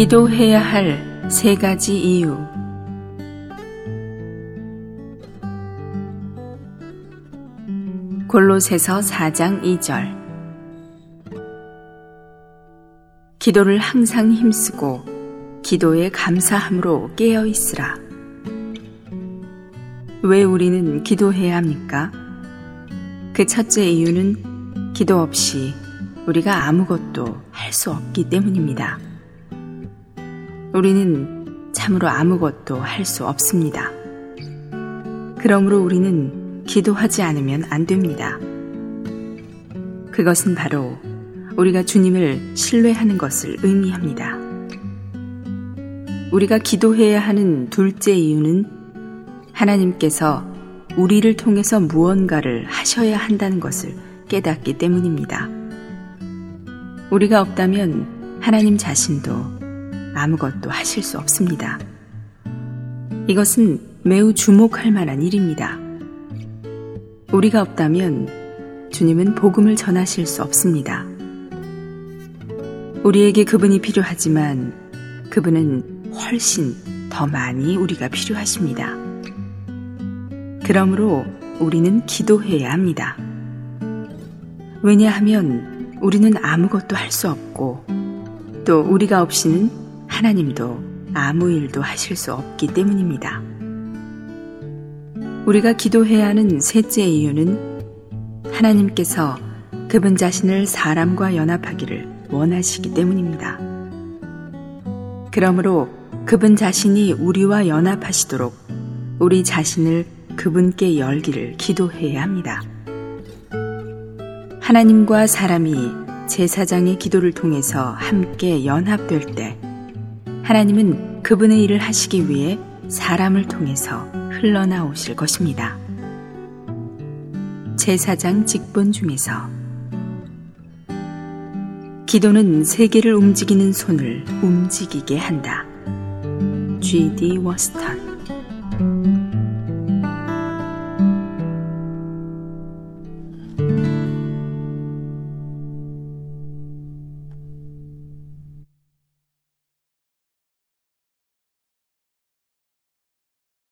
기도해야 할 세 가지 이유. 골로새서 4장 2절. 기도를 항상 힘쓰고 기도에 감사함으로 깨어 있으라. 왜 우리는 기도해야 합니까? 그 첫째 이유는 기도 없이 우리가 아무것도 할 수 없기 때문입니다. 우리는 참으로 아무것도 할 수 없습니다. 그러므로 우리는 기도하지 않으면 안 됩니다. 그것은 바로 우리가 주님을 신뢰하는 것을 의미합니다. 우리가 기도해야 하는 둘째 이유는 하나님께서 우리를 통해서 무언가를 하셔야 한다는 것을 깨닫기 때문입니다. 우리가 없다면 하나님 자신도 아무것도 하실 수 없습니다. 이것은 매우 주목할 만한 일입니다. 우리가 없다면 주님은 복음을 전하실 수 없습니다. 우리에게 그분이 필요하지만 그분은 훨씬 더 많이 우리가 필요하십니다. 그러므로 우리는 기도해야 합니다. 왜냐하면 우리는 아무것도 할 수 없고 또 우리가 없이는 하나님도 아무 일도 하실 수 없기 때문입니다. 우리가 기도해야 하는 셋째 이유는 하나님께서 그분 자신을 사람과 연합하기를 원하시기 때문입니다. 그러므로 그분 자신이 우리와 연합하시도록 우리 자신을 그분께 열기를 기도해야 합니다. 하나님과 사람이 제사장의 기도를 통해서 함께 연합될 때 하나님은 그분의 일을 하시기 위해 사람을 통해서 흘러나오실 것입니다. 제사장 직분 중에서 기도는 세계를 움직이는 손을 움직이게 한다. G.D. 워스턴.